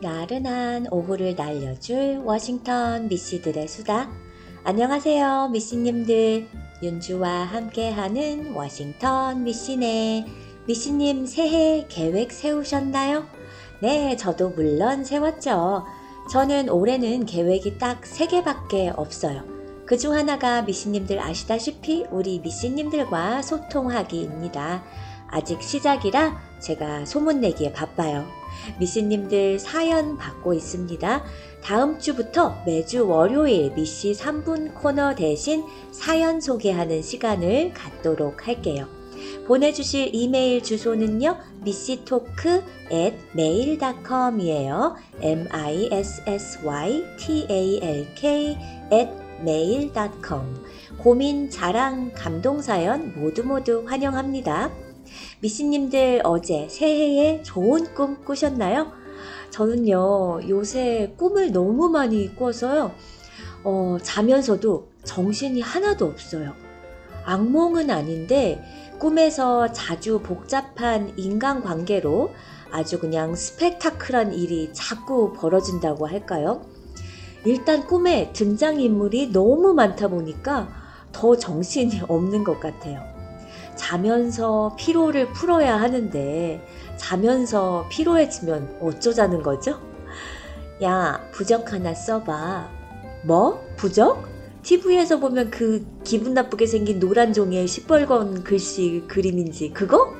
나른한 오후를 날려줄 워싱턴 미씨들의 수다. 안녕하세요, 미씨님들. 윤주와 함께하는 워싱턴 미씨네. 미씨님 새해 계획 세우셨나요? 네, 저도 물론 세웠죠. 저는 올해는 계획이 딱 3개밖에 없어요. 그중 하나가 미씨님들 아시다시피 우리 미씨님들과 소통하기입니다. 아직 시작이라 제가 소문내기에 바빠요. 미씨님들 사연 받고 있습니다. 다음 주부터 매주 월요일 미씨 3분 코너 대신 사연 소개하는 시간을 갖도록 할게요. 보내주실 이메일 주소는요, missytalk@mail.com 이에요. missytalk@mail.com. 고민, 자랑, 감동사연 모두 환영합니다. 미씨님들 어제 새해에 좋은 꿈 꾸셨나요? 저는요, 요새 꿈을 너무 많이 꿔서요, 자면서도 정신이 하나도 없어요. 악몽은 아닌데 꿈에서 자주 복잡한 인간관계로 아주 그냥 스펙타클한 일이 자꾸 벌어진다고 할까요? 일단 꿈에 등장인물이 너무 많다 보니까 더 정신이 없는 것 같아요. 자면서 피로를 풀어야 하는데 자면서 피로해지면 어쩌자는 거죠? 야, 부적 하나 써봐. 뭐? 부적? TV에서 보면 그 기분 나쁘게 생긴 노란 종이에 시뻘건 글씨 그림인지 그거?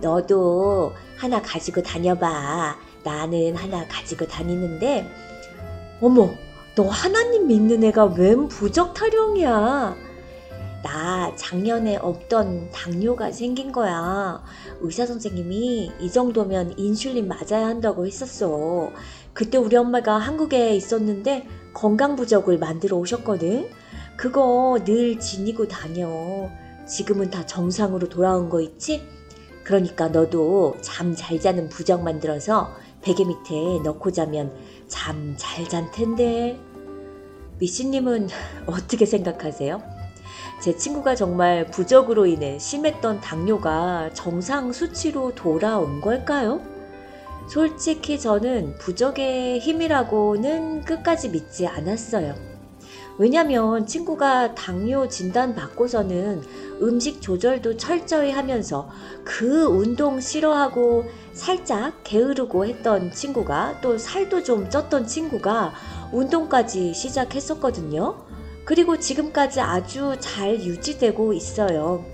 너도 하나 가지고 다녀봐. 나는 하나 가지고 다니는데, 어머, 너 하나님 믿는 애가 웬 부적 타령이야. 나 작년에 없던 당뇨가 생긴 거야. 의사 선생님이 이 정도면 인슐린 맞아야 한다고 했었어. 그때 우리 엄마가 한국에 있었는데 건강부적을 만들어 오셨거든. 그거 늘 지니고 다녀. 지금은 다 정상으로 돌아온 거 있지? 그러니까 너도 잠 잘 자는 부적 만들어서 베개 밑에 넣고 자면 잠 잘 잔 텐데. 미씨님은 어떻게 생각하세요? 제 친구가 정말 부적으로 인해 심했던 당뇨가 정상 수치로 돌아온 걸까요? 솔직히 저는 부적의 힘이라고는 끝까지 믿지 않았어요. 왜냐면 친구가 당뇨 진단 받고서는 음식 조절도 철저히 하면서 그 운동 싫어하고 살짝 게으르고 했던 친구가, 또 살도 좀 쪘던 친구가 운동까지 시작했었거든요. 그리고 지금까지 아주 잘 유지되고 있어요.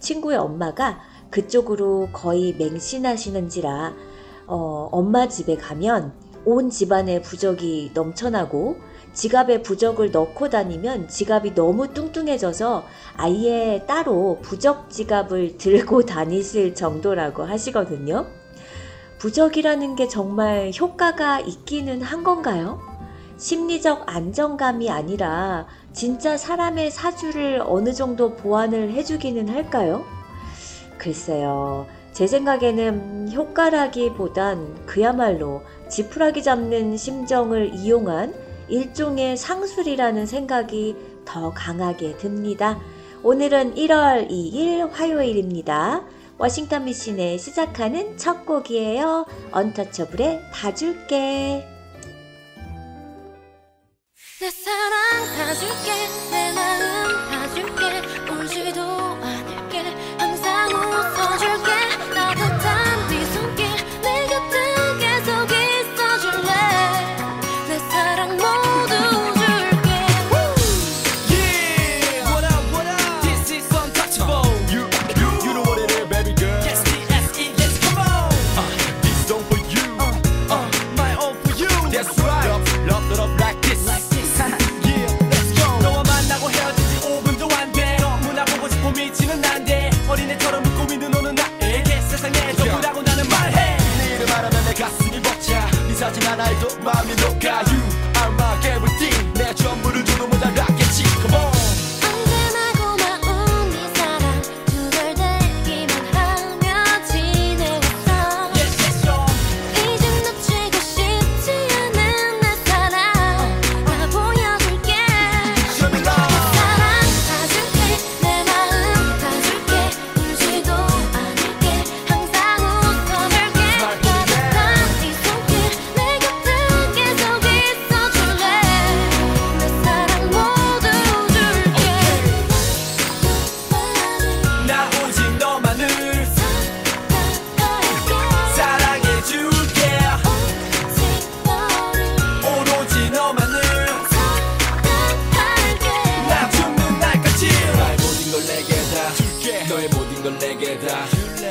친구의 엄마가 그쪽으로 거의 맹신하시는지라 엄마 집에 가면 온 집안에 부적이 넘쳐나고, 지갑에 부적을 넣고 다니면 지갑이 너무 뚱뚱해져서 아예 따로 부적 지갑을 들고 다니실 정도라고 하시거든요. 부적이라는 게 정말 효과가 있기는 한 건가요? 심리적 안정감이 아니라 진짜 사람의 사주를 어느 정도 보완을 해주기는 할까요? 글쎄요, 제 생각에는 효과라기보단 그야말로 지푸라기 잡는 심정을 이용한 일종의 상술이라는 생각이 더 강하게 듭니다. 오늘은 1월 2일 화요일입니다. 워싱턴 미신에 시작하는 첫 곡이에요. 언터처블의 다 줄게. 내 사랑 다 줄게, 내 마음 다 줄게, 울지도 않을게, 항상 웃어줄게. 따뜻한 네 손길 내 곁에 계속 있어줄래. 내 사랑 모두 줄게. Yeah, what up, what up, this is untouchable. You know what it is, baby girl. Yes, P.S.E. Let's come on. This song for you, my all for you. That's right, love, love, love like this. Yeah, let's go. 너와 만나고 헤어지지 하지만 알도 마음이 녹아 You are my everything 내 전부를 두고 못 알았겠지 Come on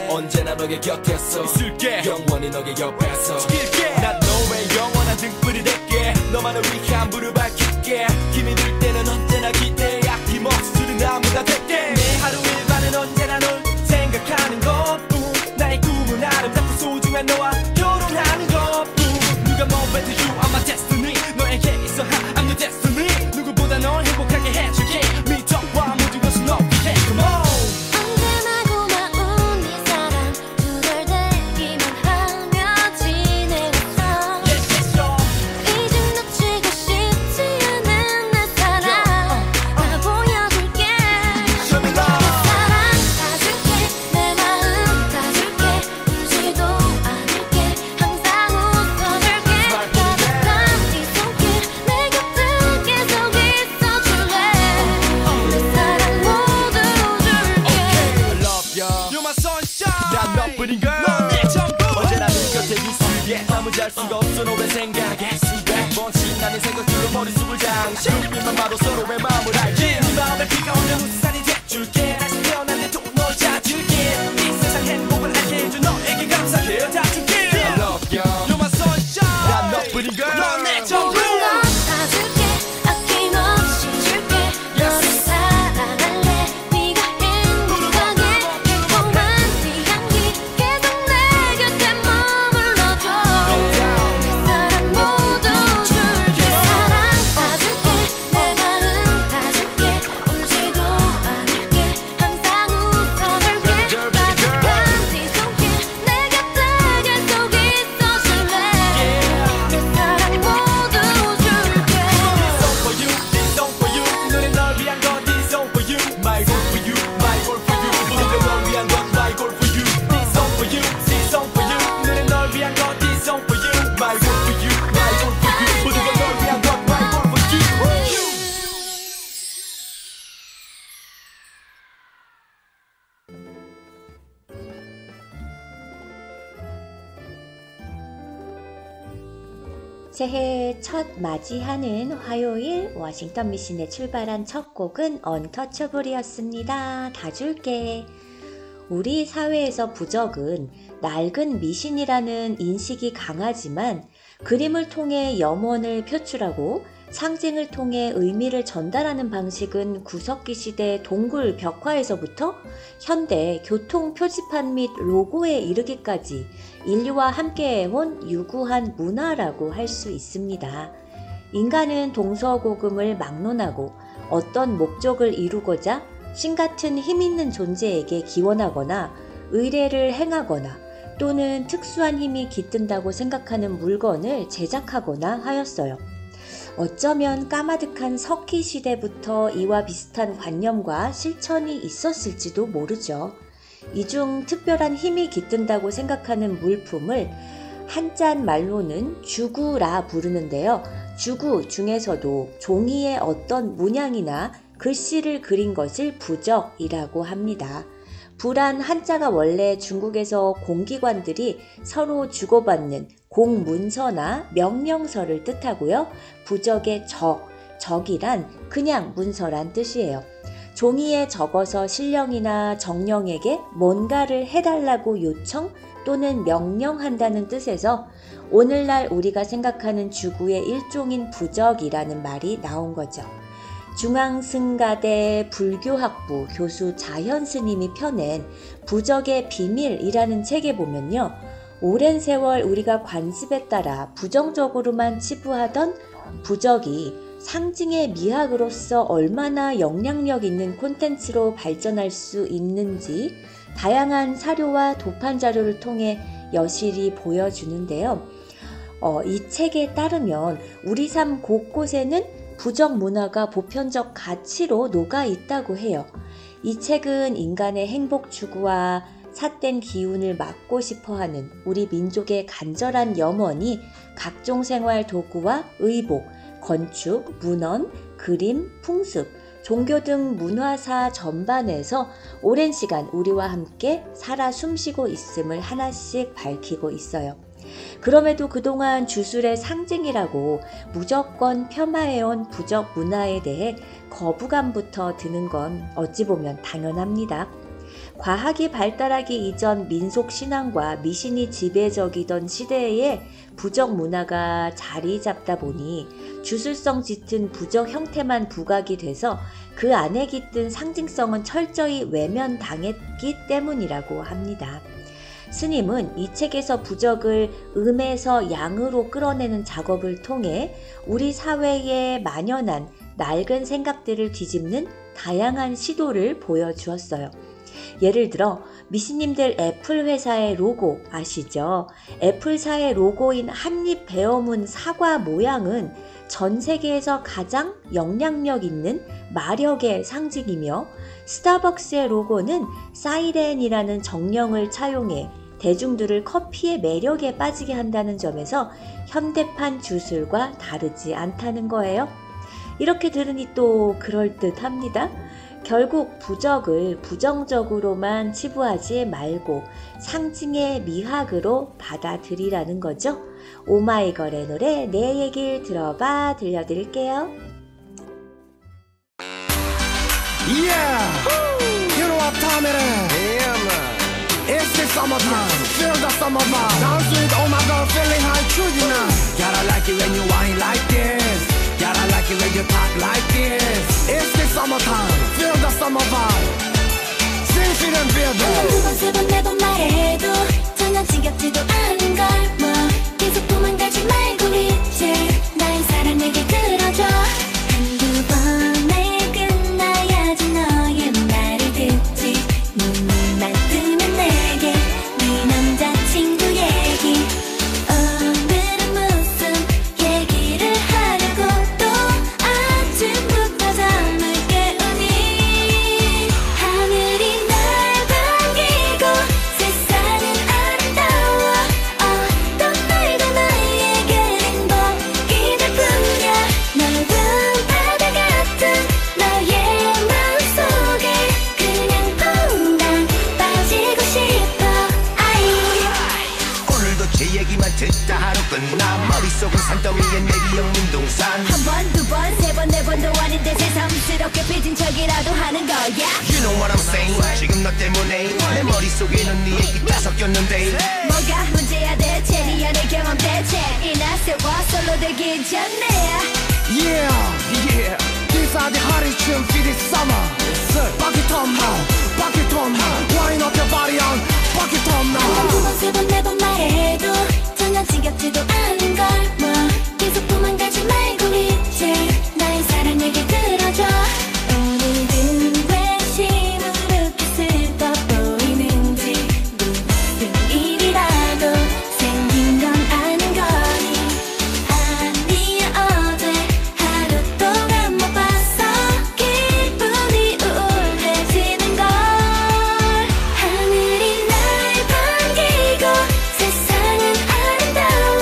언제나 너의 곁에서 있을게 영원히 너의 옆에서 난 너의 영원한 등불이 될게 너만을 위한 불을 밝힐게 힘이 들 때는 언제나 기대 아낌없이 주는 아무나 될게 내 하루 일과는 언제나 널 생각하는 것뿐 나의 꿈은 아름답고 소중한 너와 결혼하는 것뿐 누가 뭐래도 You are my destiny 너에게 있어 I'm your destiny 누구보다 널 행복하게 해줄게 미덕과 모든 것은 너에게 Come on 잘 수가 없어 너의 생각에 번진 나는 생각들로 머릿속을 장식 눈빛만 봐도 서로의 마음을 알지 네 마음에 비가 오면 우산이 돼줄게 다시 태어난 내 톱널 찾을게 이 세상 행복을 알게 해준 너에게 감사해 다 줄게 I love you You're my sunshine 난 너뿐인 걸 넌 내 전부 새해 첫 맞이하는 화요일 워싱턴 미신에 출발한 첫 곡은 언터처블이었습니다. 다 줄게. 우리 사회에서 부적은 낡은 미신이라는 인식이 강하지만 그림을 통해 염원을 표출하고 상징을 통해 의미를 전달하는 방식은 구석기 시대 동굴 벽화에서부터 현대 교통 표지판 및 로고에 이르기까지 인류와 함께해온 유구한 문화라고 할 수 있습니다. 인간은 동서고금을 막론하고 어떤 목적을 이루고자 신같은 힘있는 존재에게 기원하거나 의뢰를 행하거나 또는 특수한 힘이 깃든다고 생각하는 물건을 제작하거나 하였어요. 어쩌면 까마득한 석기 시대부터 이와 비슷한 관념과 실천이 있었을지도 모르죠. 이 중 특별한 힘이 깃든다고 생각하는 물품을 한자한 말로는 주구라 부르는데요. 주구 중에서도 종이에 어떤 문양이나 글씨를 그린 것을 부적이라고 합니다. 부란 한자가 원래 중국에서 공기관들이 서로 주고받는 공문서나 명령서를 뜻하고요. 부적의 적이란 그냥 문서란 뜻이에요. 종이에 적어서 신령이나 정령에게 뭔가를 해달라고 요청 또는 명령한다는 뜻에서 오늘날 우리가 생각하는 주구의 일종인 부적이라는 말이 나온 거죠. 중앙승가대 불교학부 교수 자현스님이 펴낸 부적의 비밀이라는 책에 보면요. 오랜 세월 우리가 관습에 따라 부정적으로만 치부하던 부적이 상징의 미학으로서 얼마나 영향력 있는 콘텐츠로 발전할 수 있는지 다양한 사료와 도판 자료를 통해 여실히 보여주는데요. 이 책에 따르면 우리 삶 곳곳에는 부적 문화가 보편적 가치로 녹아 있다고 해요. 이 책은 인간의 행복 추구와 삿된 기운을 막고 싶어하는 우리 민족의 간절한 염원이 각종 생활 도구와 의복, 건축, 문헌, 그림, 풍습, 종교 등 문화사 전반에서 오랜 시간 우리와 함께 살아 숨쉬고 있음을 하나씩 밝히고 있어요. 그럼에도 그동안 주술의 상징이라고 무조건 폄하해온 부적 문화에 대해 거부감부터 드는 건 어찌 보면 당연합니다. 과학이 발달하기 이전 민속 신앙과 미신이 지배적이던 시대에 부적 문화가 자리 잡다 보니 주술성 짙은 부적 형태만 부각이 돼서 그 안에 깃든 상징성은 철저히 외면당했기 때문이라고 합니다. 스님은 이 책에서 부적을 음에서 양으로 끌어내는 작업을 통해 우리 사회에 만연한 낡은 생각들을 뒤집는 다양한 시도를 보여주었어요. 예를 들어 미신님들 애플 회사의 로고 아시죠? 애플사의 로고인 한입 베어문 사과 모양은 전 세계에서 가장 영향력 있는 마력의 상징이며, 스타벅스의 로고는 사이렌이라는 정령을 차용해 대중들을 커피의 매력에 빠지게 한다는 점에서 현대판 주술과 다르지 않다는 거예요. 이렇게 들으니 또 그럴듯합니다. 결국 부적을 부정적으로만 치부하지 말고 상징의 미학으로 받아들이라는 거죠. 오마이걸의 노래 내 얘기를 들어봐 들려드릴게요. Yeah, you know what time it is. Yeah, it's the summer time, feel the summer vibe. Dance with oh my girl, feeling high through the night. Gotta like it when you whine like this. Gotta like it when you talk like this. It's the summer time, feel the summer vibe. Sing it and feel it. 두 번 세 번 네 번 말해도 장난친 같지도 않은 걸 뭐 계속 도망가지 말고 이제 나의 사랑 내게 들어줘. 한두 번에 끝나야지 너의 말을 듣지. 눈을 맞으면 내게 네 남자친구 얘기. 오늘은 무슨 얘기를 하려고 또 아침부터 잠을 깨우니. 하늘이 날 반기고 세상은 아름다워. 어떤 날도 나에게 행복이 될 뿐이야. 넓은 바다 같은 너의 마음속에 그냥 퐁당 빠지고 싶어. 아이 오늘도 제 얘기만 듣다 하루 끝나. 머릿속은 산더미에 내 기억 눈동산. 한 번, 두 번, 세 번, 네 번도 아닌데 새삼스럽게 삐진 척이라도 하는 거야. You know what I'm saying. 지금 너 때문에 내 머릿속에 넌네 얘기 다 섞였는데. 뭐가 문제야 대체 니야 내 경험 대체. 이나 세와 솔로 되기 전에 Yeah, yeah. These are the hottest tunes for this summer. Rock it on now, rock it on now. Wind up your body on, rock it on now. 두 번 세 번 네 번 말해도 장난친 같지도 않은 걸 뭐 계속 도망가지 말고 이제 나의 사랑 내게 들어줘. 오늘은 왜 시무룩해 슬퍼 보이는지 무슨 일이라도 생긴 건 아는 거니. 아니야 어제 하루 동안 못 봤어 기분이 우울해지는 걸. 하늘이 날 반기고 세상은 아름다워.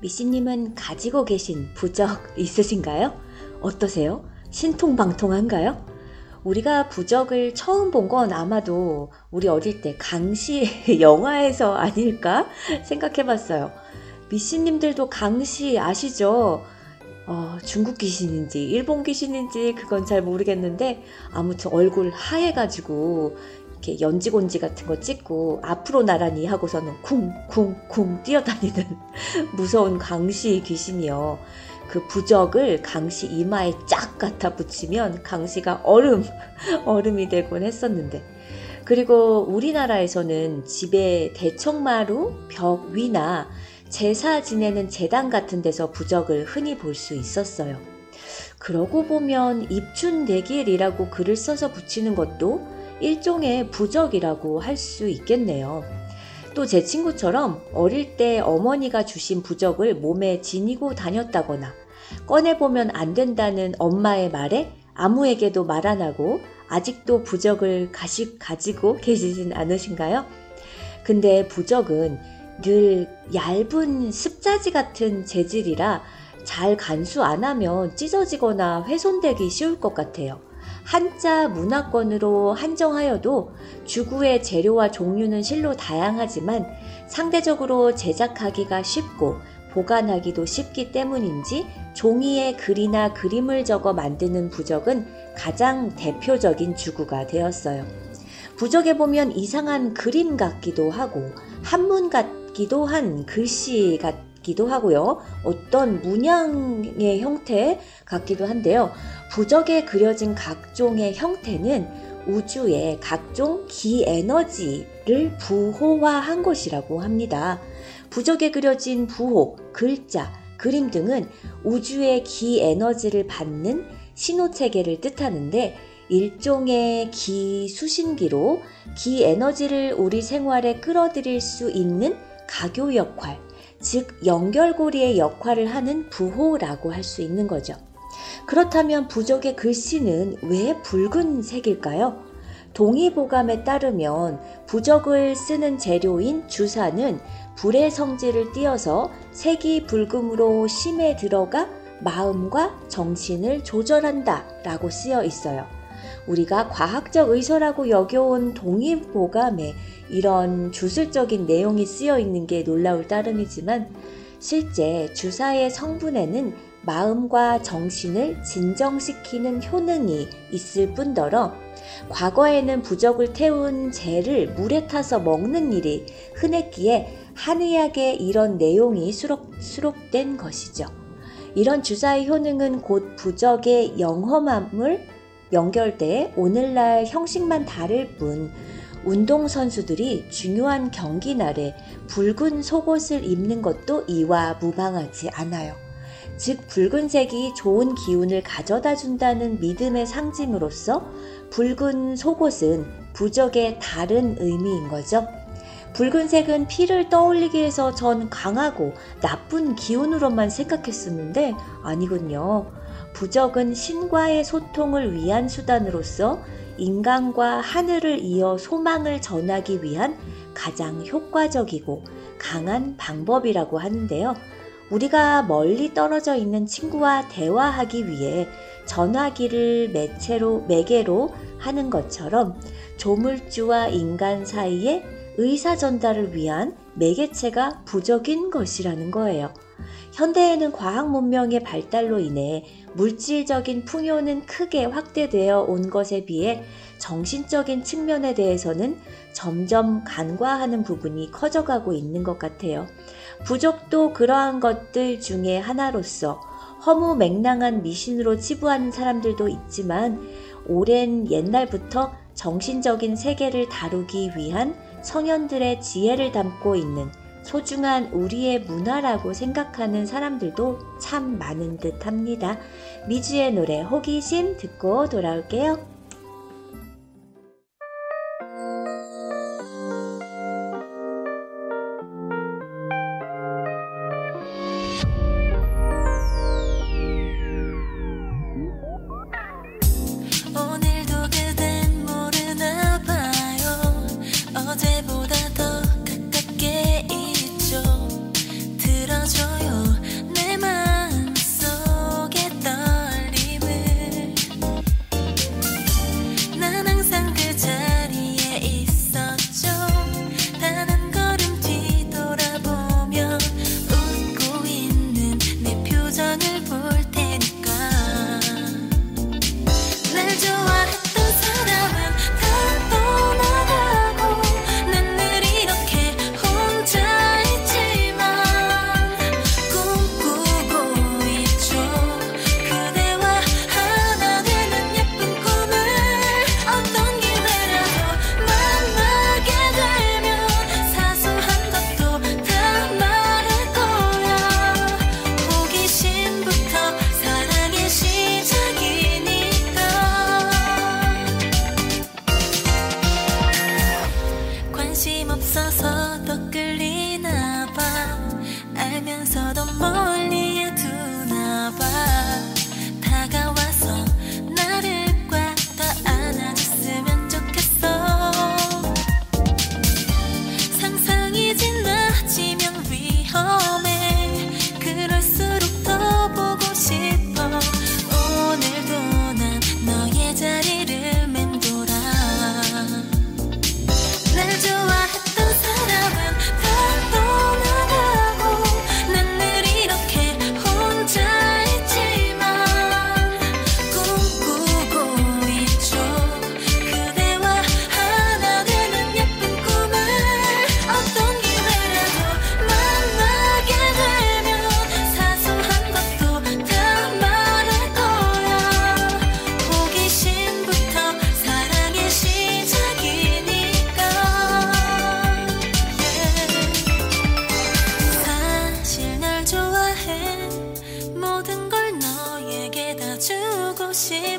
미씨님은 가지고 계신 부적 있으신가요? 어떠세요? 신통방통한가요? 우리가 부적을 처음 본 건 아마도 우리 어릴 때 강시 영화에서 아닐까 생각해봤어요. 미씨님들도 강시 아시죠? 중국 귀신인지 일본 귀신인지 그건 잘 모르겠는데 아무튼 얼굴 하얘가지고 이렇게 연지곤지 같은 거 찍고 앞으로 나란히 하고서는 쿵쿵쿵 뛰어다니는 무서운 강시 귀신이요. 그 부적을 강시 이마에 쫙 갖다 붙이면 강시가 얼음이 되곤 했었는데, 그리고 우리나라에서는 집에 대청마루 벽 위나 제사 지내는 제단 같은 데서 부적을 흔히 볼 수 있었어요. 그러고 보면 입춘대길이라고 글을 써서 붙이는 것도 일종의 부적이라고 할 수 있겠네요. 또 제 친구처럼 어릴 때 어머니가 주신 부적을 몸에 지니고 다녔다거나 꺼내보면 안 된다는 엄마의 말에 아무에게도 말 안 하고 아직도 부적을 가지고 계시진 않으신가요? 근데 부적은 늘 얇은 습자지 같은 재질이라 잘 간수 안 하면 찢어지거나 훼손되기 쉬울 것 같아요. 한자 문화권으로 한정하여도 주구의 재료와 종류는 실로 다양하지만 상대적으로 제작하기가 쉽고 보관하기도 쉽기 때문인지 종이에 글이나 그림을 적어 만드는 부적은 가장 대표적인 주구가 되었어요. 부적에 보면 이상한 그림 같기도 하고 한문 같기도 한 글씨 같기도 하고요. 어떤 문양의 형태 같기도 한데요. 부적에 그려진 각종의 형태는 우주의 각종 기에너지를 부호화한 것이라고 합니다. 부적에 그려진 부호, 글자, 그림 등은 우주의 기에너지를 받는 신호체계를 뜻하는데 일종의 기수신기로 기에너지를 우리 생활에 끌어들일 수 있는 가교 역할, 즉 연결고리의 역할을 하는 부호라고 할 수 있는 거죠. 그렇다면 부적의 글씨는 왜 붉은색일까요? 동의보감에 따르면 부적을 쓰는 재료인 주사는 불의 성질을 띄어서 색이 붉음으로 심에 들어가 마음과 정신을 조절한다 라고 쓰여 있어요. 우리가 과학적 의서라고 여겨온 동의보감에 이런 주술적인 내용이 쓰여 있는 게 놀라울 따름이지만 실제 주사의 성분에는 마음과 정신을 진정시키는 효능이 있을 뿐더러 과거에는 부적을 태운 재를 물에 타서 먹는 일이 흔했기에 한의학에 이런 내용이 수록된 것이죠. 이런 주사의 효능은 곧 부적의 영험함을 연결돼 오늘날 형식만 다를 뿐 운동선수들이 중요한 경기 날에 붉은 속옷을 입는 것도 이와 무방하지 않아요. 즉 붉은색이 좋은 기운을 가져다 준다는 믿음의 상징으로서 붉은 속옷은 부적의 다른 의미인 거죠. 붉은색은 피를 떠올리기 위해서 전 강하고 나쁜 기운으로만 생각했었는데 아니군요. 부적은 신과의 소통을 위한 수단으로서 인간과 하늘을 이어 소망을 전하기 위한 가장 효과적이고 강한 방법이라고 하는데요. 우리가 멀리 떨어져 있는 친구와 대화하기 위해 전화기를 매개로 하는 것처럼 조물주와 인간 사이에 의사 전달을 위한 매개체가 부적인 것이라는 거예요. 현대에는 과학 문명의 발달로 인해 물질적인 풍요는 크게 확대되어 온 것에 비해 정신적인 측면에 대해서는 점점 간과하는 부분이 커져가고 있는 것 같아요. 부적도 그러한 것들 중에 하나로서 허무맹랑한 미신으로 치부하는 사람들도 있지만 오랜 옛날부터 정신적인 세계를 다루기 위한 성현들의 지혜를 담고 있는 소중한 우리의 문화라고 생각하는 사람들도 참 많은 듯 합니다. 미주의 노래 호기심 듣고 돌아올게요. 어제보다 더 가깝게 있죠. 들어줘요.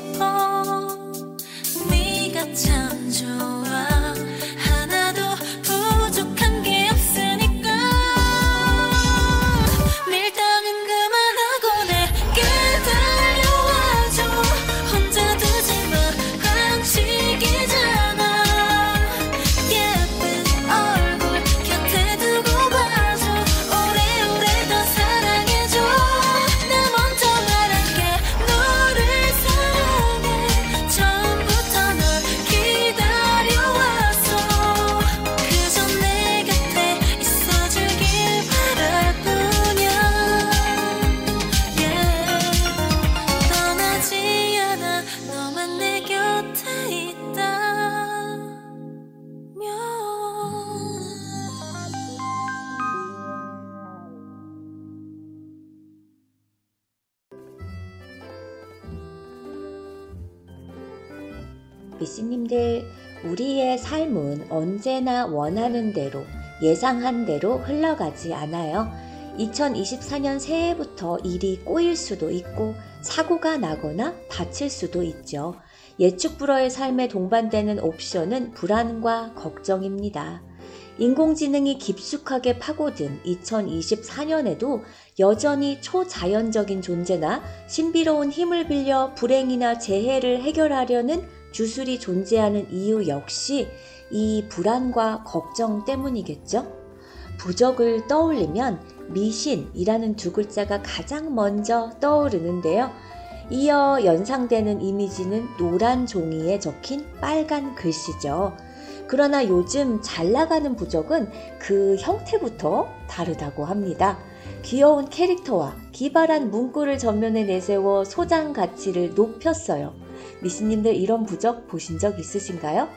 싶어. 네가 참 좋아. 미씨님들, 우리의 삶은 언제나 원하는 대로, 예상한 대로 흘러가지 않아요. 2024년 새해부터 일이 꼬일 수도 있고 사고가 나거나 다칠 수도 있죠. 예측 불허의 삶에 동반되는 옵션은 불안과 걱정입니다. 인공지능이 깊숙하게 파고든 2024년에도 여전히 초자연적인 존재나 신비로운 힘을 빌려 불행이나 재해를 해결하려는 주술이 존재하는 이유 역시 이 불안과 걱정 때문이겠죠? 부적을 떠올리면 미신이라는 두 글자가 가장 먼저 떠오르는데요. 이어 연상되는 이미지는 노란 종이에 적힌 빨간 글씨죠. 그러나 요즘 잘 나가는 부적은 그 형태부터 다르다고 합니다. 귀여운 캐릭터와 기발한 문구를 전면에 내세워 소장 가치를 높였어요. 미씨님들, 이런 부적 보신 적 있으신가요?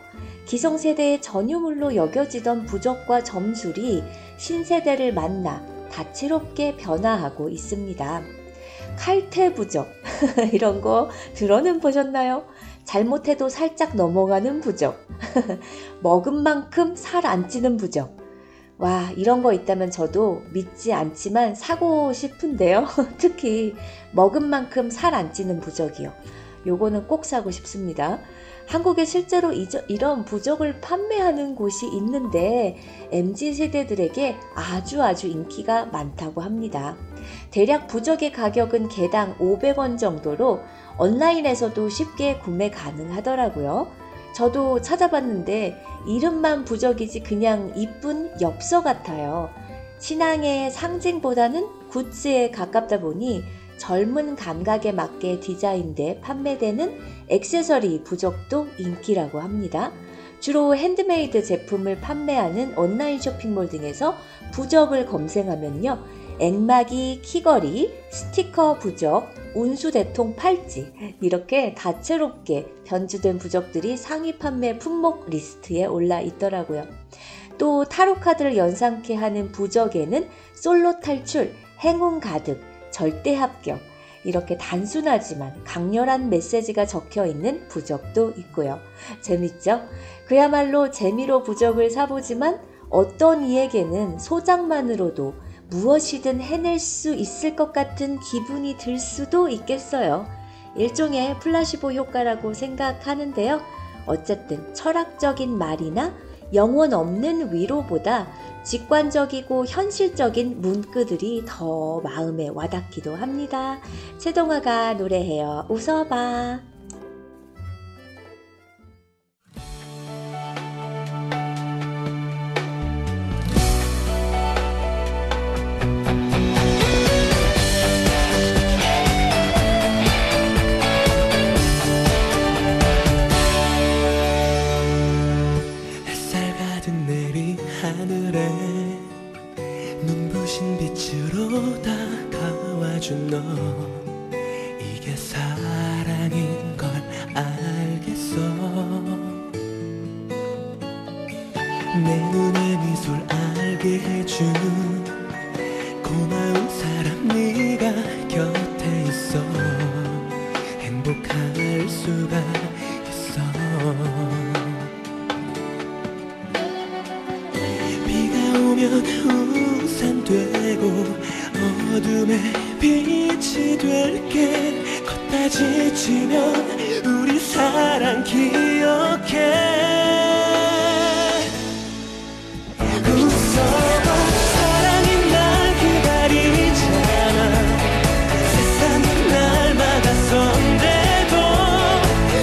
기성세대의 전유물로 여겨지던 부적과 점술이 신세대를 만나 다채롭게 변화하고 있습니다. 칼퇴 부적 이런 거 들어는 보셨나요? 잘못해도 살짝 넘어가는 부적, 먹은 만큼 살 안 찌는 부적. 와, 이런 거 있다면 저도 믿지 않지만 사고 싶은데요. 특히 먹은 만큼 살 안 찌는 부적이요. 요거는 꼭 사고 싶습니다. 한국에 실제로 이런 부적을 판매하는 곳이 있는데 MZ세대들에게 아주 인기가 많다고 합니다. 대략 부적의 가격은 개당 500원 정도로 온라인에서도 쉽게 구매 가능하더라고요. 저도 찾아봤는데 이름만 부적이지 그냥 이쁜 엽서 같아요. 신앙의 상징보다는 굿즈에 가깝다 보니 젊은 감각에 맞게 디자인돼 판매되는 액세서리 부적도 인기라고 합니다. 주로 핸드메이드 제품을 판매하는 온라인 쇼핑몰 등에서 부적을 검색하면요, 액마기, 키거리, 스티커 부적, 운수대통 팔찌, 이렇게 다채롭게 변주된 부적들이 상위 판매 품목 리스트에 올라 있더라고요. 또 타로카드를 연상케 하는 부적에는 솔로 탈출, 행운 가득, 절대 합격, 이렇게 단순하지만 강렬한 메시지가 적혀있는 부적도 있고요. 재밌죠? 그야말로 재미로 부적을 사보지만 어떤 이에게는 소장만으로도 무엇이든 해낼 수 있을 것 같은 기분이 들 수도 있겠어요. 일종의 플라시보 효과라고 생각하는데요. 어쨌든 철학적인 말이나 영혼 없는 위로보다 직관적이고 현실적인 문구들이 더 마음에 와닿기도 합니다. 최동아가 노래해요. 웃어봐. 어둠에 빛이 될게 걷다 지치면 기억해. 웃어봐, 사랑이 날 기다리잖아. 세상이 날 막아선대도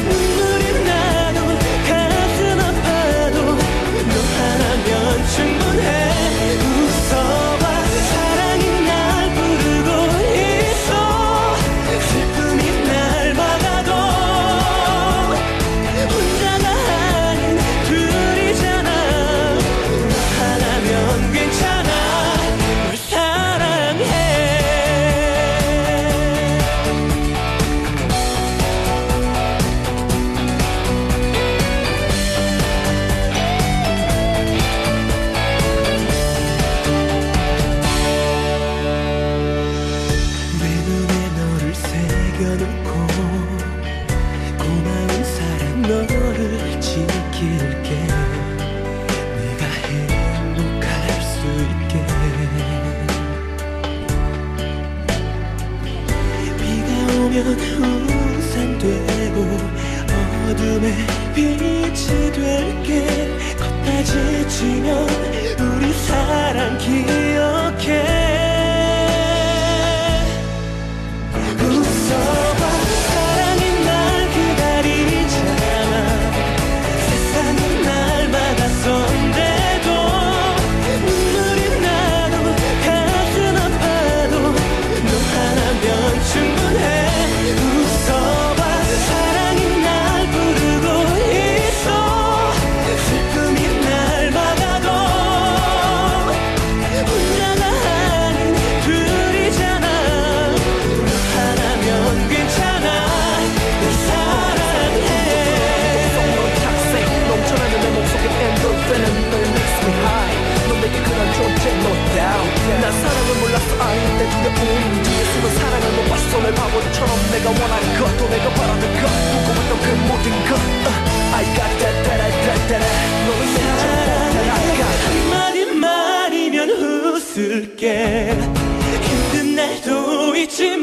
눈물이 나도 가슴 아파도 너 하나면 충분해. 우산 되고 어둠에 빛이 될게. 걷다 지치면 우리 사랑 기억해. 웃어봐, 사랑이 날 기다리잖아. 세상이 날 막아선대도 눈물이 나도 가슴 아파도 너 하나면 충분해. 나 사랑을 몰랐어. 아닌데 두려움 뒤에 숨은 사랑을 못 봤어. 내 바보처럼 내가 원하는 것도 내가 바라는 것 꿈꿨던 그 모든 것 I got that that I got that. 너는 내 사랑의 한마디만이면 웃을게. 힘든 날도 있지만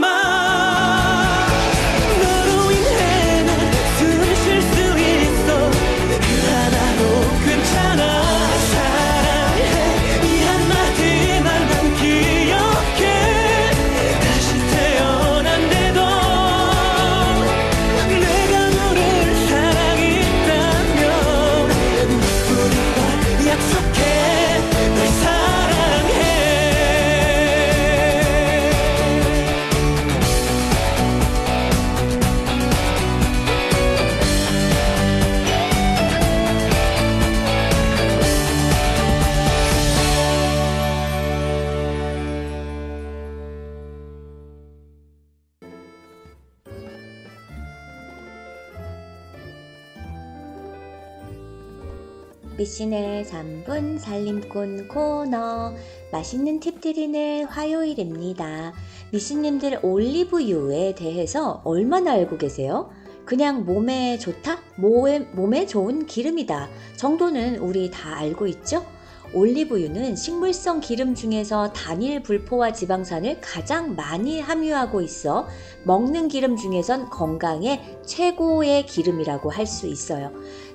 미신의 3분 살림꾼 코너, 맛있는 팁 드리는 화요일입니다. 미신님들 올리브유에 대해서 얼마나 알고 계세요? 그냥 몸에 좋다? 몸에 좋은 기름이다 정도는 우리 다 알고 있죠? 올리브유는 식물성 기름 중에서 단일 불포화 지방산을 가장 많이 함유하고 있어 먹는 기름 중에선 건강에 최고의 기름이라고 할 수 있어요.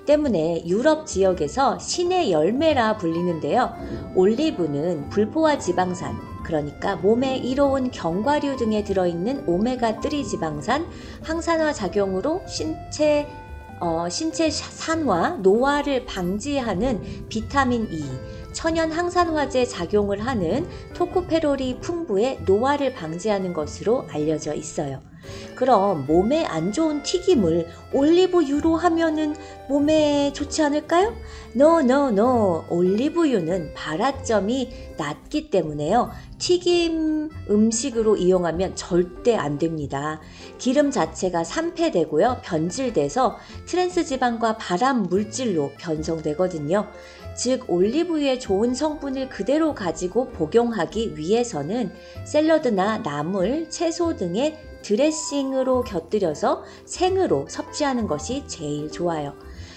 때문에 유럽 지역에서 신의 열매라 불리는데요. 올리브는 불포화 지방산, 그러니까 몸에 이로운 견과류 등에 들어있는 오메가3 지방산, 항산화 작용으로 신체 산화, 노화를 방지하는 비타민 E, 천연 항산화제 작용을 하는 토코페롤이 풍부해 노화를 방지하는 것으로 알려져 있어요. 그럼 몸에 안 좋은 튀김을 올리브유로 하면은 몸에 좋지 않을까요? No. 올리브유는 발화점이 낮기 때문에요. 튀김 음식으로 이용하면 절대 안 됩니다. 기름 자체가 산패되고요. 변질돼서 트랜스 지방과 발암 물질로 변성되거든요. 즉 올리브유의 좋은 성분을 그대로 가지고 복용하기 위해서는 샐러드나 나물, 채소 등의 드레싱으로 곁들여서 생으로 섭취하는 것이 제일 좋아요.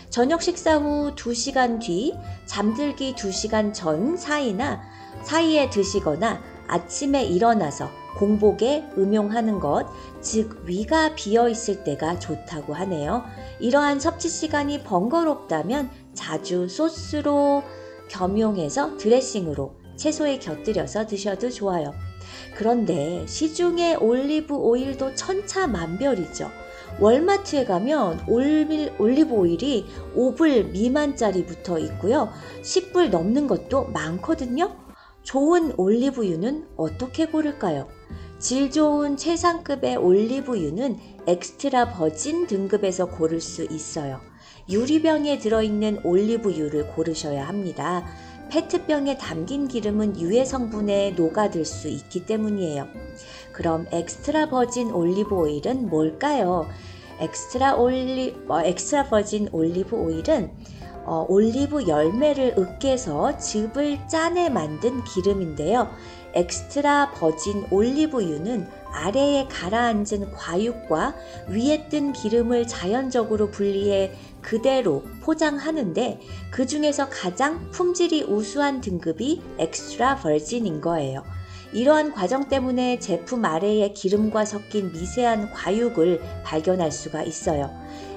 저녁 식사 후 2시간 뒤, 잠들기 2시간 전 사이에 드시거나 아침에 일어나서 공복에 음용하는 것, 즉 위가 비어있을 때가 좋다고 하네요. 이러한 섭취 시간이 번거롭다면 자주 소스로 겸용해서 드레싱으로 채소에 곁들여서 드셔도 좋아요. 그런데 시중에 올리브 오일도 천차만별이죠. 월마트에 가면 올리브 오일이 5불 미만짜리부터 있고요. 10불 넘는 것도 많거든요. 좋은 올리브유는 어떻게 고를까요? 질 좋은 최상급의 올리브유는 엑스트라 버진 등급에서 고를 수 있어요. 유리병에 들어있는 올리브유를 고르셔야 합니다. 페트병에 담긴 기름은 유해 성분에 녹아들 수 있기 때문이에요. 그럼 엑스트라 버진 올리브 오일은 뭘까요? 엑스트라 버진 올리브 오일은 올리브 열매를 으깨서 즙을 짜내 만든 기름인데요. 엑스트라 버진 올리브유는 아래에 가라앉은 과육과 위에 뜬 기름을 자연적으로 분리해 그대로 포장하는데, 그 중에서 가장 품질이 우수한 등급이 엑스트라 버진인 거예요. 이러한 과정 때문에 제품 아래에 기름과 섞인 미세한 과육을 발견할 수가 있어요.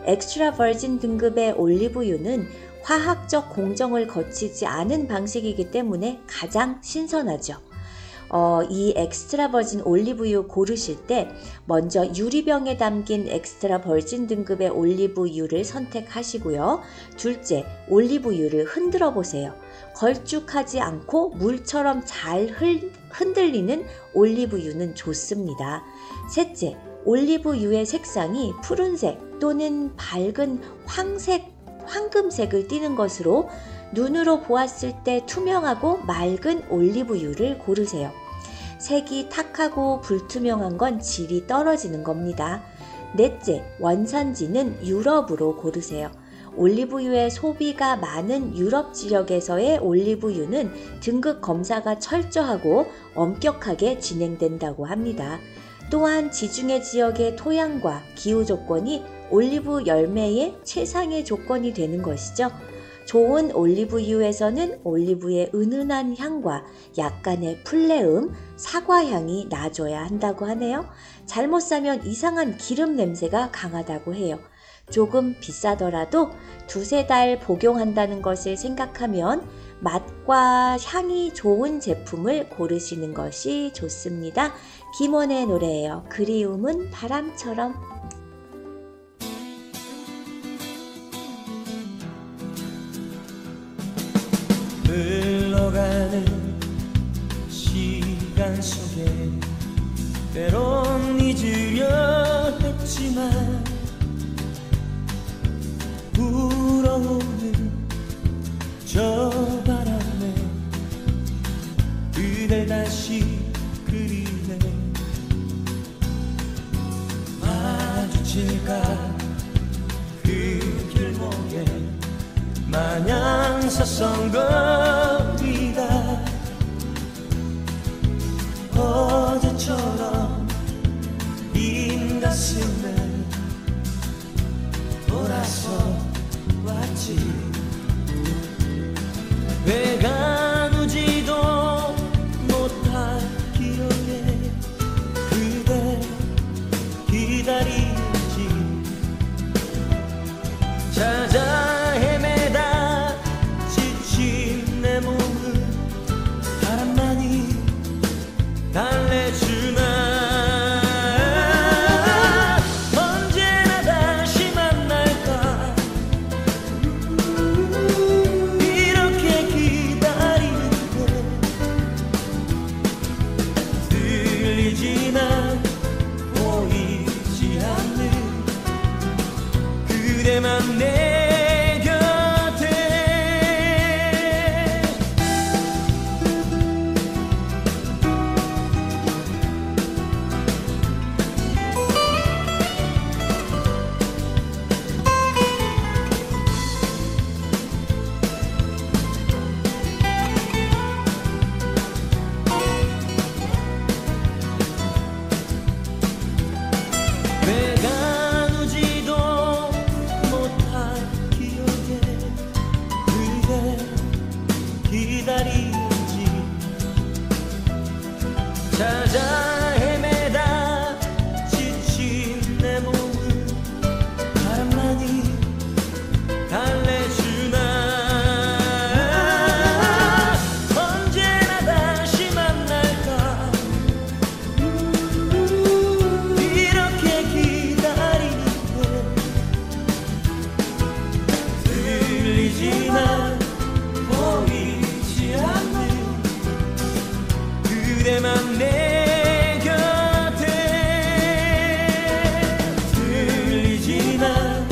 엑스트라 버진 등급의 올리브유는 화학적 공정을 거치지 않은 방식이기 때문에 가장 신선하죠. 이 엑스트라 버진 올리브유 고르실 때 먼저 유리병에 담긴 엑스트라 버진 등급의 올리브유를 선택하시고요. 둘째, 올리브유를 흔들어 보세요. 걸쭉하지 않고 물처럼 잘 흔들리는 올리브유는 좋습니다. 셋째, 올리브유의 색상이 푸른색 또는 밝은 황금색을 띠는 것으로 눈으로 보았을 때 투명하고 맑은 올리브유를 고르세요. 색이 탁하고 불투명한 건 질이 떨어지는 겁니다. 넷째, 원산지는 유럽으로 고르세요. 올리브유의 소비가 많은 유럽 지역에서의 올리브유는 등급 검사가 철저하고 엄격하게 진행된다고 합니다. 또한 지중해 지역의 토양과 기후 조건이 올리브 열매의 최상의 조건이 되는 것이죠. 좋은 올리브유에서는 올리브의 은은한 향과 약간의 풀내음, 사과향이 나줘야 한다고 하네요. 잘못 사면 이상한 기름 냄새가 강하다고 해요. 조금 비싸더라도 두세 달 복용한다는 것을 생각하면 맛과 향이 좋은 제품을 고르시는 것이 좋습니다. 김원의 노래예요. 그리움은 바람처럼. 흘러가는 시간 속에 때론 잊으려 했지만 불어오는 저 바람에 그댈 다시 그리네. 마주칠까 그 길목에 마냥 서성거리다 어제처럼 빈 가슴에 돌아서 왔지. 왜 가누지도 못할 기억에 그댈 기다리지. 찾아 왜 가누지도 못할 하지만 보이지 않는 그대만 내 곁에 들리지만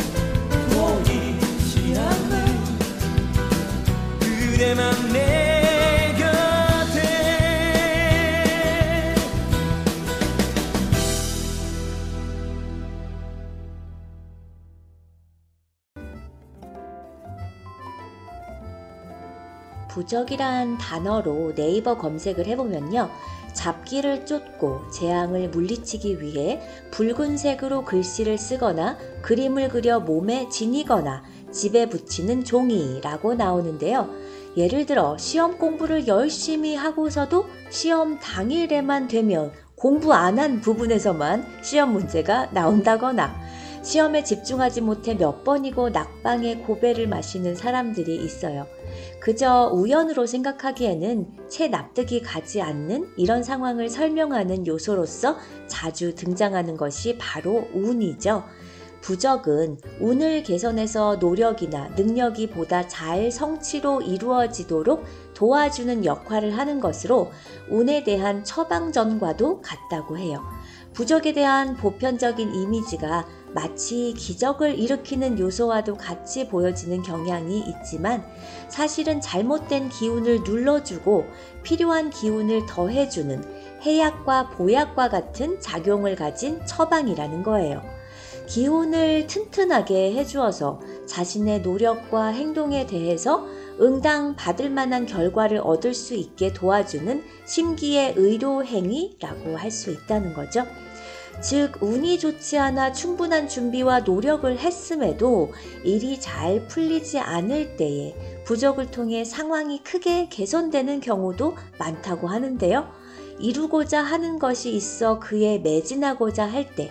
보이지 않는 그대만 내 부적이란 단어로 네이버 검색을 해보면요, 잡기를 쫓고 재앙을 물리치기 위해 붉은색으로 글씨를 쓰거나 그림을 그려 몸에 지니거나 집에 붙이는 종이라고 나오는데요. 예를 들어 시험 공부를 열심히 하고서도 시험 당일에만 되면 공부 안 한 부분에서만 시험 문제가 나온다거나, 시험에 집중하지 못해 몇 번이고 낙방에 고배를 마시는 사람들이 있어요. 그저 우연으로 생각하기에는 채 납득이 가지 않는 이런 상황을 설명하는 요소로서 자주 등장하는 것이 바로 운이죠. 부적은 운을 개선해서 노력이나 능력이 보다 잘 성취로 이루어지도록 도와주는 역할을 하는 것으로 운에 대한 처방전과도 같다고 해요. 부적에 대한 보편적인 이미지가 마치 기적을 일으키는 요소와도 같이 보여지는 경향이 있지만, 사실은 잘못된 기운을 눌러주고 필요한 기운을 더해주는 해약과 보약과 같은 작용을 가진 처방이라는 거예요. 기운을 튼튼하게 해주어서 자신의 노력과 행동에 대해서 응당 받을 만한 결과를 얻을 수 있게 도와주는 심기의 의료행위라고 할 수 있다는 거죠. 즉, 운이 좋지 않아 충분한 준비와 노력을 했음에도 일이 잘 풀리지 않을 때에 부적을 통해 상황이 크게 개선되는 경우도 많다고 하는데요. 이루고자 하는 것이 있어 그에 매진하고자 할 때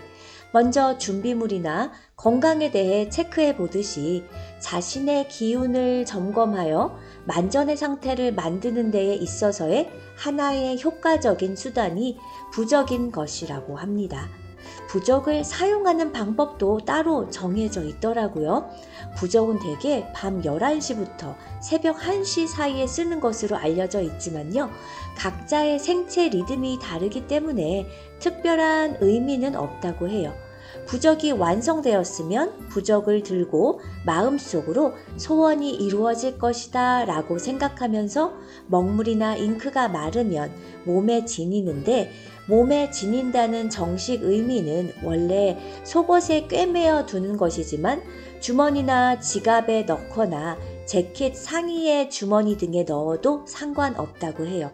먼저 준비물이나 건강에 대해 체크해 보듯이 자신의 기운을 점검하여 만전의 상태를 만드는 데에 있어서의 하나의 효과적인 수단이 부적인 것이라고 합니다. 부적을 사용하는 방법도 따로 정해져 있더라고요. 부적은 대개 밤 11시부터 새벽 1시 사이에 쓰는 것으로 알려져 있지만요, 각자의 생체 리듬이 다르기 때문에 특별한 의미는 없다고 해요. 부적이 완성되었으면 부적을 들고 마음속으로 소원이 이루어질 것이다 라고 생각하면서 먹물이나 잉크가 마르면 몸에 지니는데, 몸에 지닌다는 정식 의미는 원래 속옷에 꿰매어 두는 것이지만 주머니나 지갑에 넣거나 재킷 상의에 주머니 등에 넣어도 상관없다고 해요.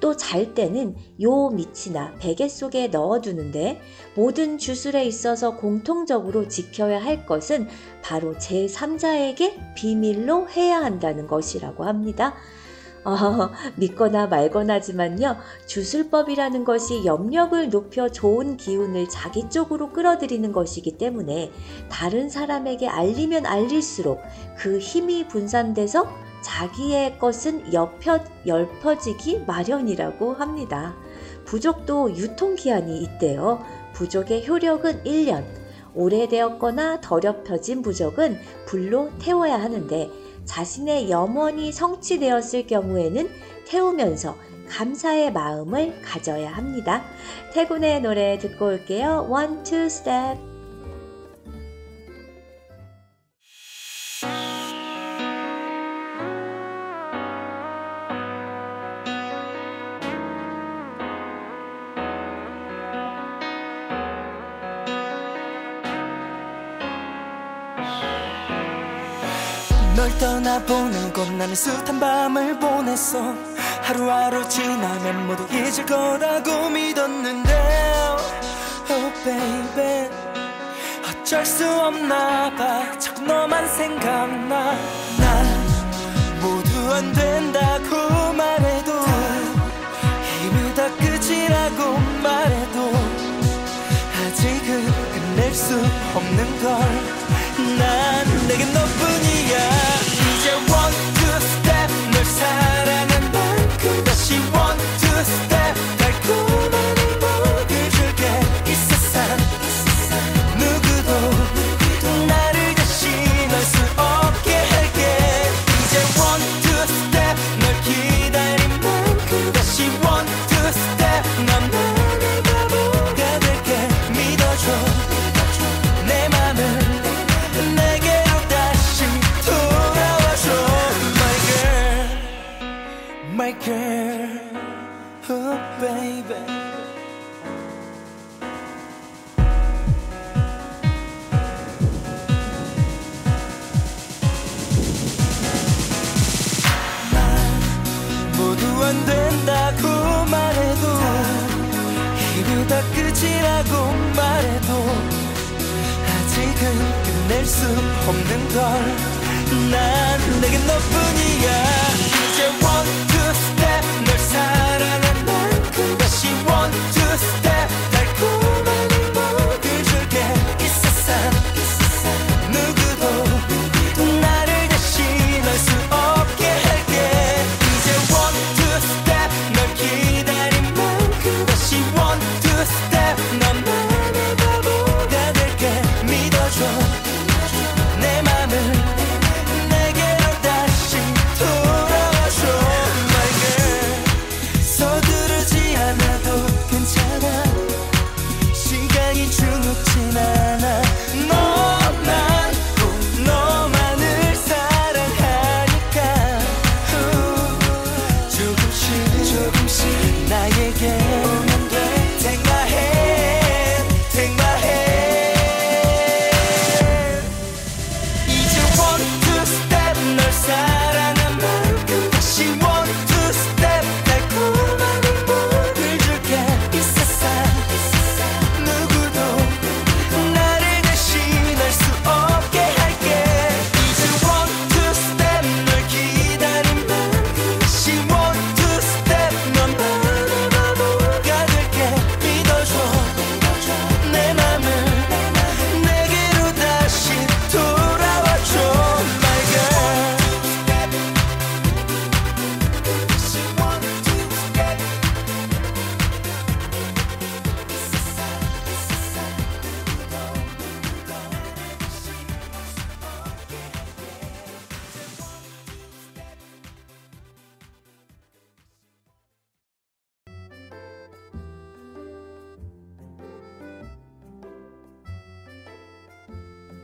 또 잘 때는 요 밑이나 베개 속에 넣어두는데, 모든 주술에 있어서 공통적으로 지켜야 할 것은 바로 제3자에게 비밀로 해야 한다는 것이라고 합니다. 믿거나 말거나지만요, 주술법이라는 것이 염력을 높여 좋은 기운을 자기 쪽으로 끌어들이는 것이기 때문에 다른 사람에게 알리면 알릴수록 그 힘이 분산돼서 자기의 것은 엷혀지기 마련이라고 합니다. 부적도 유통기한이 있대요. 부적의 효력은 1년, 오래되었거나 더럽혀진 부적은 불로 태워야 하는데, 자신의 염원이 성취되었을 경우에는 태우면서 감사의 마음을 가져야 합니다. 태군의 노래 듣고 올게요. 1, 2 스텝. 널 떠나보내고 나는 숱한 밤을 보냈어. 하루하루 지나면 모두 잊을 거라고 믿었는데 Oh baby 어쩔 수 없나 봐. 자꾸 너만 생각나. 난 모두 안 된다고 말해도 이미 다 끝이라고 말해도 아직은 끝낼 수 없는 걸. 난 내겐 너뿐이야. 이제 1, 2 step 널 사랑한 만큼 다시 1, 2 step 달콤한 행복을 줄게. 이 세상 누구도 나를 다시 널 수 없게 할게. 아직은 끝낼 수 없는 걸 난 내겐 너뿐이야 이제 one two step 널 사랑한 만큼 다시 one two step 달콤한 행복을 줄게 이 세상 누구도 나를 대신할 수 없게 할게 이제 one two step 널 기다린 만큼 다시 one two step 나만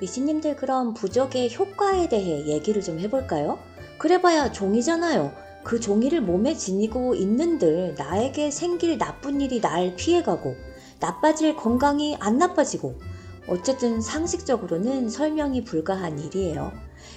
미씨님들 그럼 부적의 효과에 대해 얘기를 좀 해볼까요? 그래봐야 종이잖아요. 그 종이를 몸에 지니고 있는들 나에게 생길 나쁜 일이 날 피해가고 나빠질 건강이 안 나빠지고 어쨌든 상식적으로는 설명이 불가한 일이에요.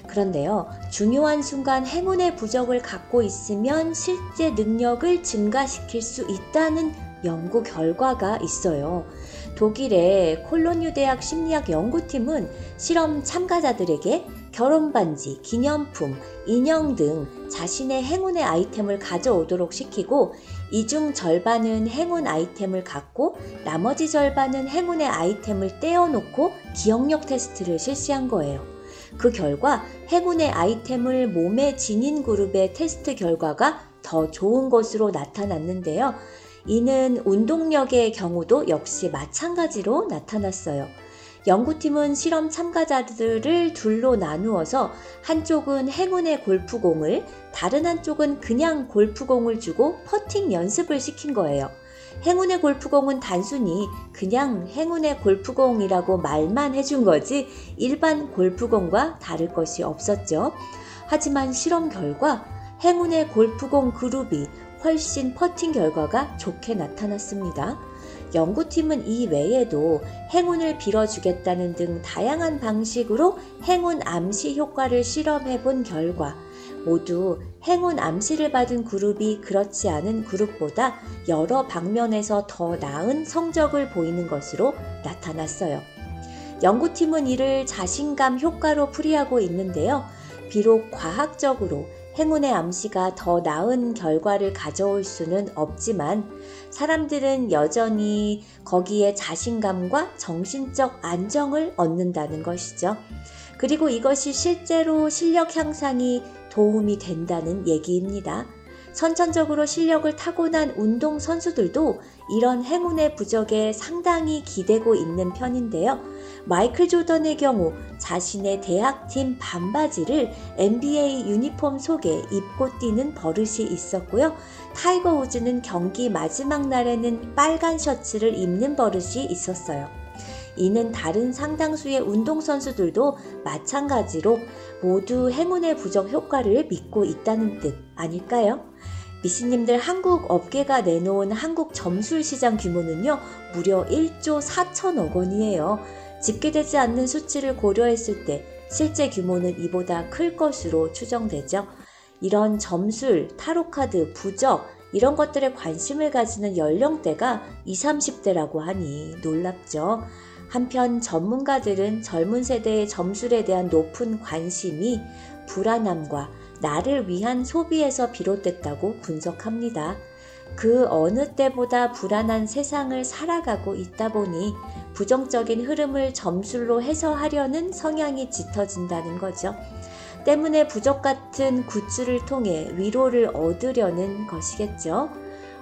그런데요, 중요한 순간 행운의 부적을 갖고 있으면 실제 능력을 증가시킬 수 있다는 연구 결과가 있어요. 독일의 콜로뉴 대학 심리학 연구팀은 실험 참가자들에게 결혼반지, 기념품, 인형 등 자신의 행운의 아이템을 가져오도록 시키고 이 중 절반은 행운 아이템을 갖고 나머지 절반은 행운의 아이템을 떼어놓고 기억력 테스트를 실시한 거예요. 그 결과 행운의 아이템을 몸에 지닌 그룹의 테스트 결과가 더 좋은 것으로 나타났는데요. 이는 운동력의 경우도 역시 마찬가지로 나타났어요. 연구팀은 실험 참가자들을 둘로 나누어서 한쪽은 행운의 골프공을, 다른 한쪽은 그냥 골프공을 주고 퍼팅 연습을 시킨 거예요. 행운의 골프공은 단순히 그냥 행운의 골프공이라고 말만 해준 거지 일반 골프공과 다를 것이 없었죠. 하지만 실험 결과 행운의 골프공 그룹이 훨씬 퍼팅 결과가 좋게 나타났습니다. 연구팀은 이 외에도 행운을 빌어주겠다는 등 다양한 방식으로 행운 암시 효과를 실험해 본 결과 모두 행운 암시를 받은 그룹이 그렇지 않은 그룹보다 여러 방면에서 더 나은 성적을 보이는 것으로 나타났어요. 연구팀은 이를 자신감 효과로 풀이하고 있는데요. 비록 과학적으로 행운의 암시가 더 나은 결과를 가져올 수는 없지만 사람들은 여전히 거기에 자신감과 정신적 안정을 얻는다는 것이죠. 그리고 이것이 실제로 실력 향상이 도움이 된다는 얘기입니다. 선천적으로 실력을 타고난 운동 선수들도 이런 행운의 부적에 상당히 기대고 있는 편인데요. 마이클 조던의 경우 자신의 대학팀 반바지를 NBA 유니폼 속에 입고 뛰는 버릇이 있었고요. 타이거 우즈는 경기 마지막 날에는 빨간 셔츠를 입는 버릇이 있었어요. 이는 다른 상당수의 운동선수들도 마찬가지로 모두 행운의 부적 효과를 믿고 있다는 뜻 아닐까요? 미씨님들 한국 업계가 내놓은 한국 점술시장 규모는요, 무려 1조 4천억 원이에요. 집계되지 않는 수치를 고려했을 때 실제 규모는 이보다 클 것으로 추정되죠. 이런 점술, 타로카드, 부적 이런 것들에 관심을 가지는 연령대가 20, 30대라고 하니 놀랍죠. 한편 전문가들은 젊은 세대의 점술에 대한 높은 관심이 불안함과 나를 위한 소비에서 비롯됐다고 분석합니다. 그 어느 때보다 불안한 세상을 살아가고 있다 보니 부정적인 흐름을 점술로 해소하려는 성향이 짙어진다는 거죠. 때문에 부적 같은 굿즈를 통해 위로를 얻으려는 것이겠죠.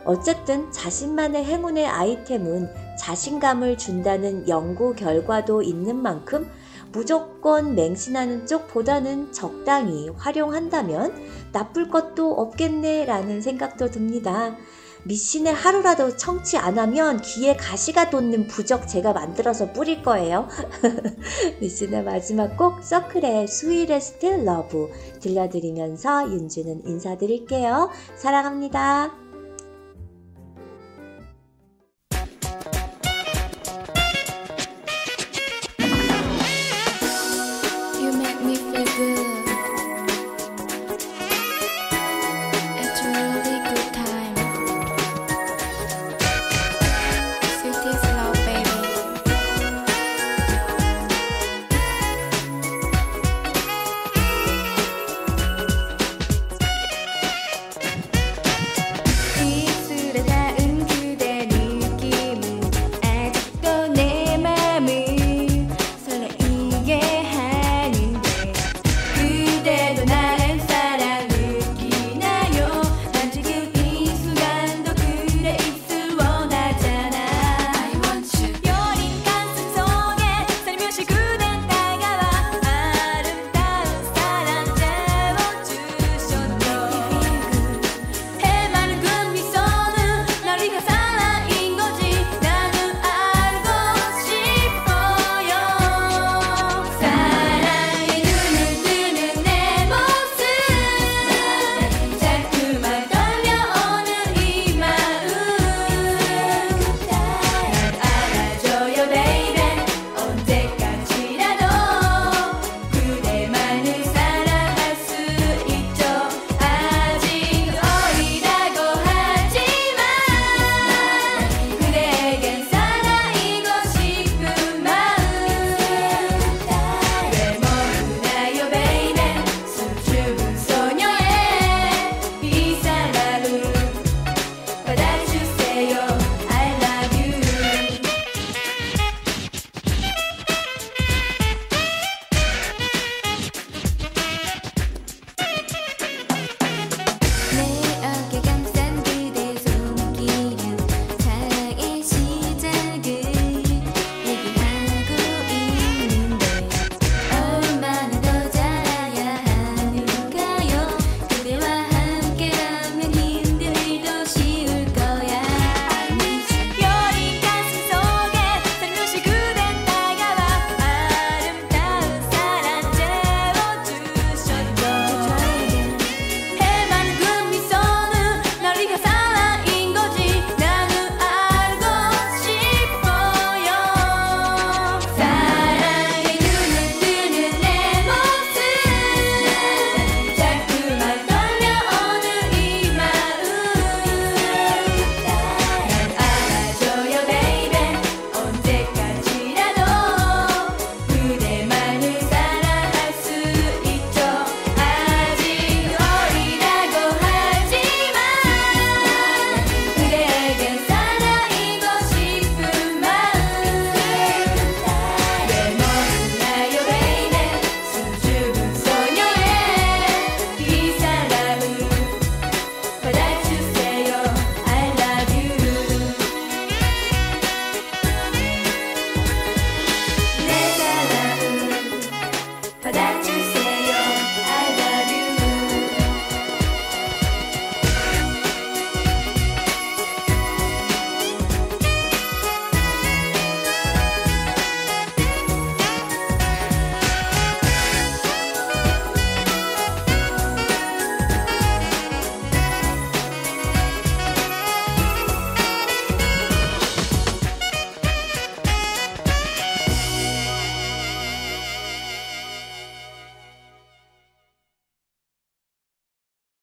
어쨌든 자신만의 행운의 아이템은 자신감을 준다는 연구 결과도 있는 만큼 무조건 맹신하는 쪽보다는 적당히 활용한다면 나쁠 것도 없겠네라는 생각도 듭니다. 미신의 하루라도 청취 안 하면 귀에 가시가 돋는 부적 제가 만들어서 뿌릴 거예요. 미신의 마지막 곡 서클의 스위레스트 러브 들려드리면서 윤주는 인사드릴게요. 사랑합니다. You make me feel good.